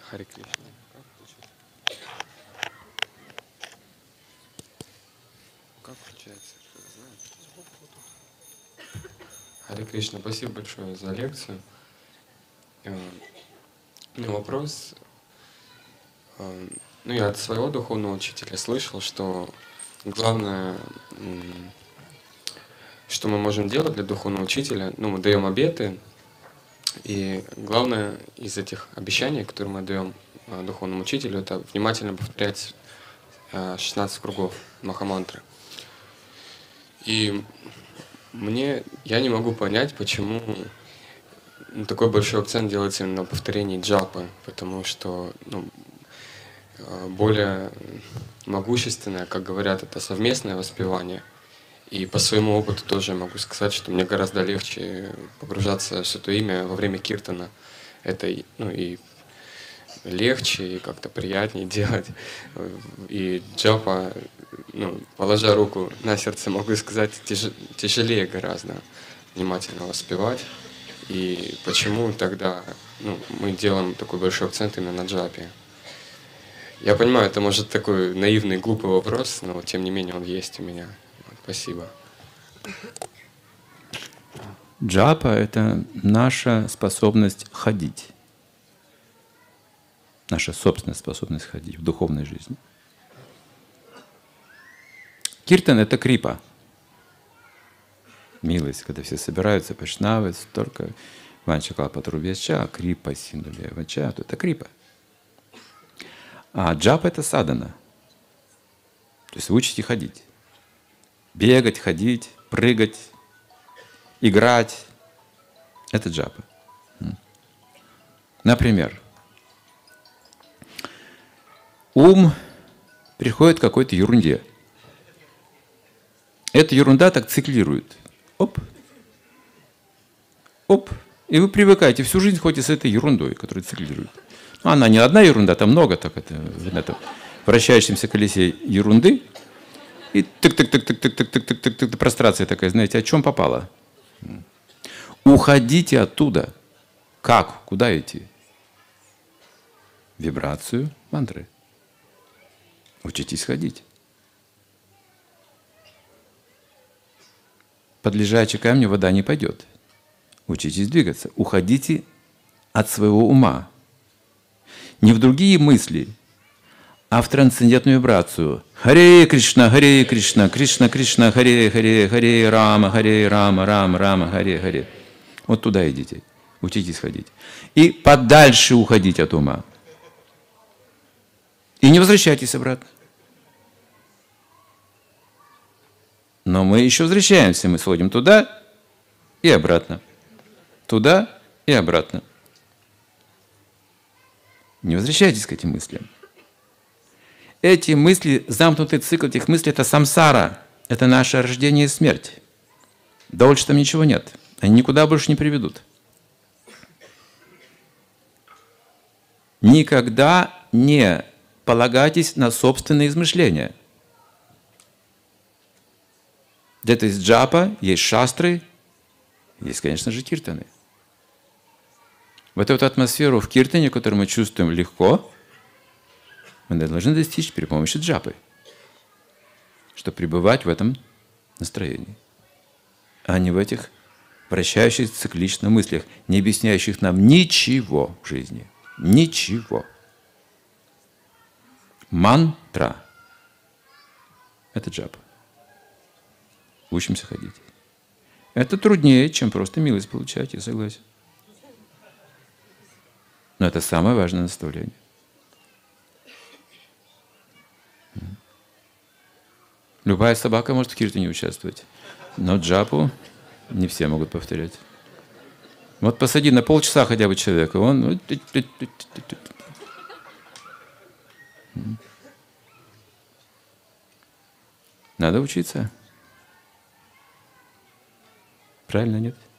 Харе Кришна. Как включается? Харе Кришна, спасибо большое за лекцию. Вопрос. Я от своего духовного учителя слышал, что главное, что мы можем делать для духовного учителя, мы даем обеты, и главное из этих обещаний, которые мы даем духовному учителю, это внимательно повторять 16 кругов Махамантры. И я не могу понять, почему такой большой акцент делается именно на повторении джапы, потому что более могущественное, как говорят, это совместное воспевание. И по своему опыту тоже могу сказать, что мне гораздо легче погружаться в Святое Имя во время киртана. Это и легче, и как-то приятнее делать. И джапа, положа руку на сердце, могу сказать, тяжелее гораздо внимательно воспевать. И почему тогда мы делаем такой большой акцент именно на джапе? Я понимаю, это может такой наивный, глупый вопрос, но тем не менее он есть у меня. Спасибо. Джапа — это наша способность ходить. Наша собственная способность ходить в духовной жизни. Киртан — это крипа. Милость, когда все собираются, вайшнавы, столько ванчаклапатрубьяча, крипа, синдулевача, то это крипа. А джапа — это садана. То есть вы учите ходить. Бегать, ходить, прыгать, играть. Это джапа. Например, ум приходит к какой-то ерунде. Эта ерунда так циклирует. Оп, оп. И вы привыкаете всю жизнь хоть и с этой ерундой, которая циклирует. Она не одна ерунда, там много так в этом вращающемся колесе ерунды. И тык-тык-тык-тык-тык-тык-тык-тык, прострация такая, знаете, о чем попало. Уходите оттуда. Как? Куда идти? Вибрацию мантры. Учитесь ходить. Под лежачий камень вода не пойдет. Учитесь двигаться. Уходите от своего ума. Не в другие мысли, а в трансцендентную вибрацию. Харе Кришна, Харе Кришна, Кришна Кришна, Харе Харе, Харе Рама, Харе Рама, Рама Рама, Харе Харе. Вот туда идите, учитесь ходить. И подальше уходить от ума. И не возвращайтесь обратно. Но мы еще возвращаемся, мы сходим туда и обратно. Туда и обратно. Не возвращайтесь к этим мыслям. Эти мысли, замкнутый цикл этих мыслей, это самсара, это наше рождение и смерть. Дольше там ничего нет, они никуда больше не приведут. Никогда не полагайтесь на собственные измышления. Где-то есть джапа, есть шастры, есть, конечно же, киртаны. Вот эту атмосферу в киртане, которую мы чувствуем легко, мы должны достичь при помощи джапы, чтобы пребывать в этом настроении, а не в этих вращающихся циклично мыслях, не объясняющих нам ничего в жизни. Ничего. Мантра. Это джапа. Учимся ходить. Это труднее, чем просто милость получать, я согласен. Но это самое важное наставление. Любая собака может в киртане участвовать, но джапу не все могут повторять. Вот посади на полчаса хотя бы человека, он... Надо учиться. Правильно, нет?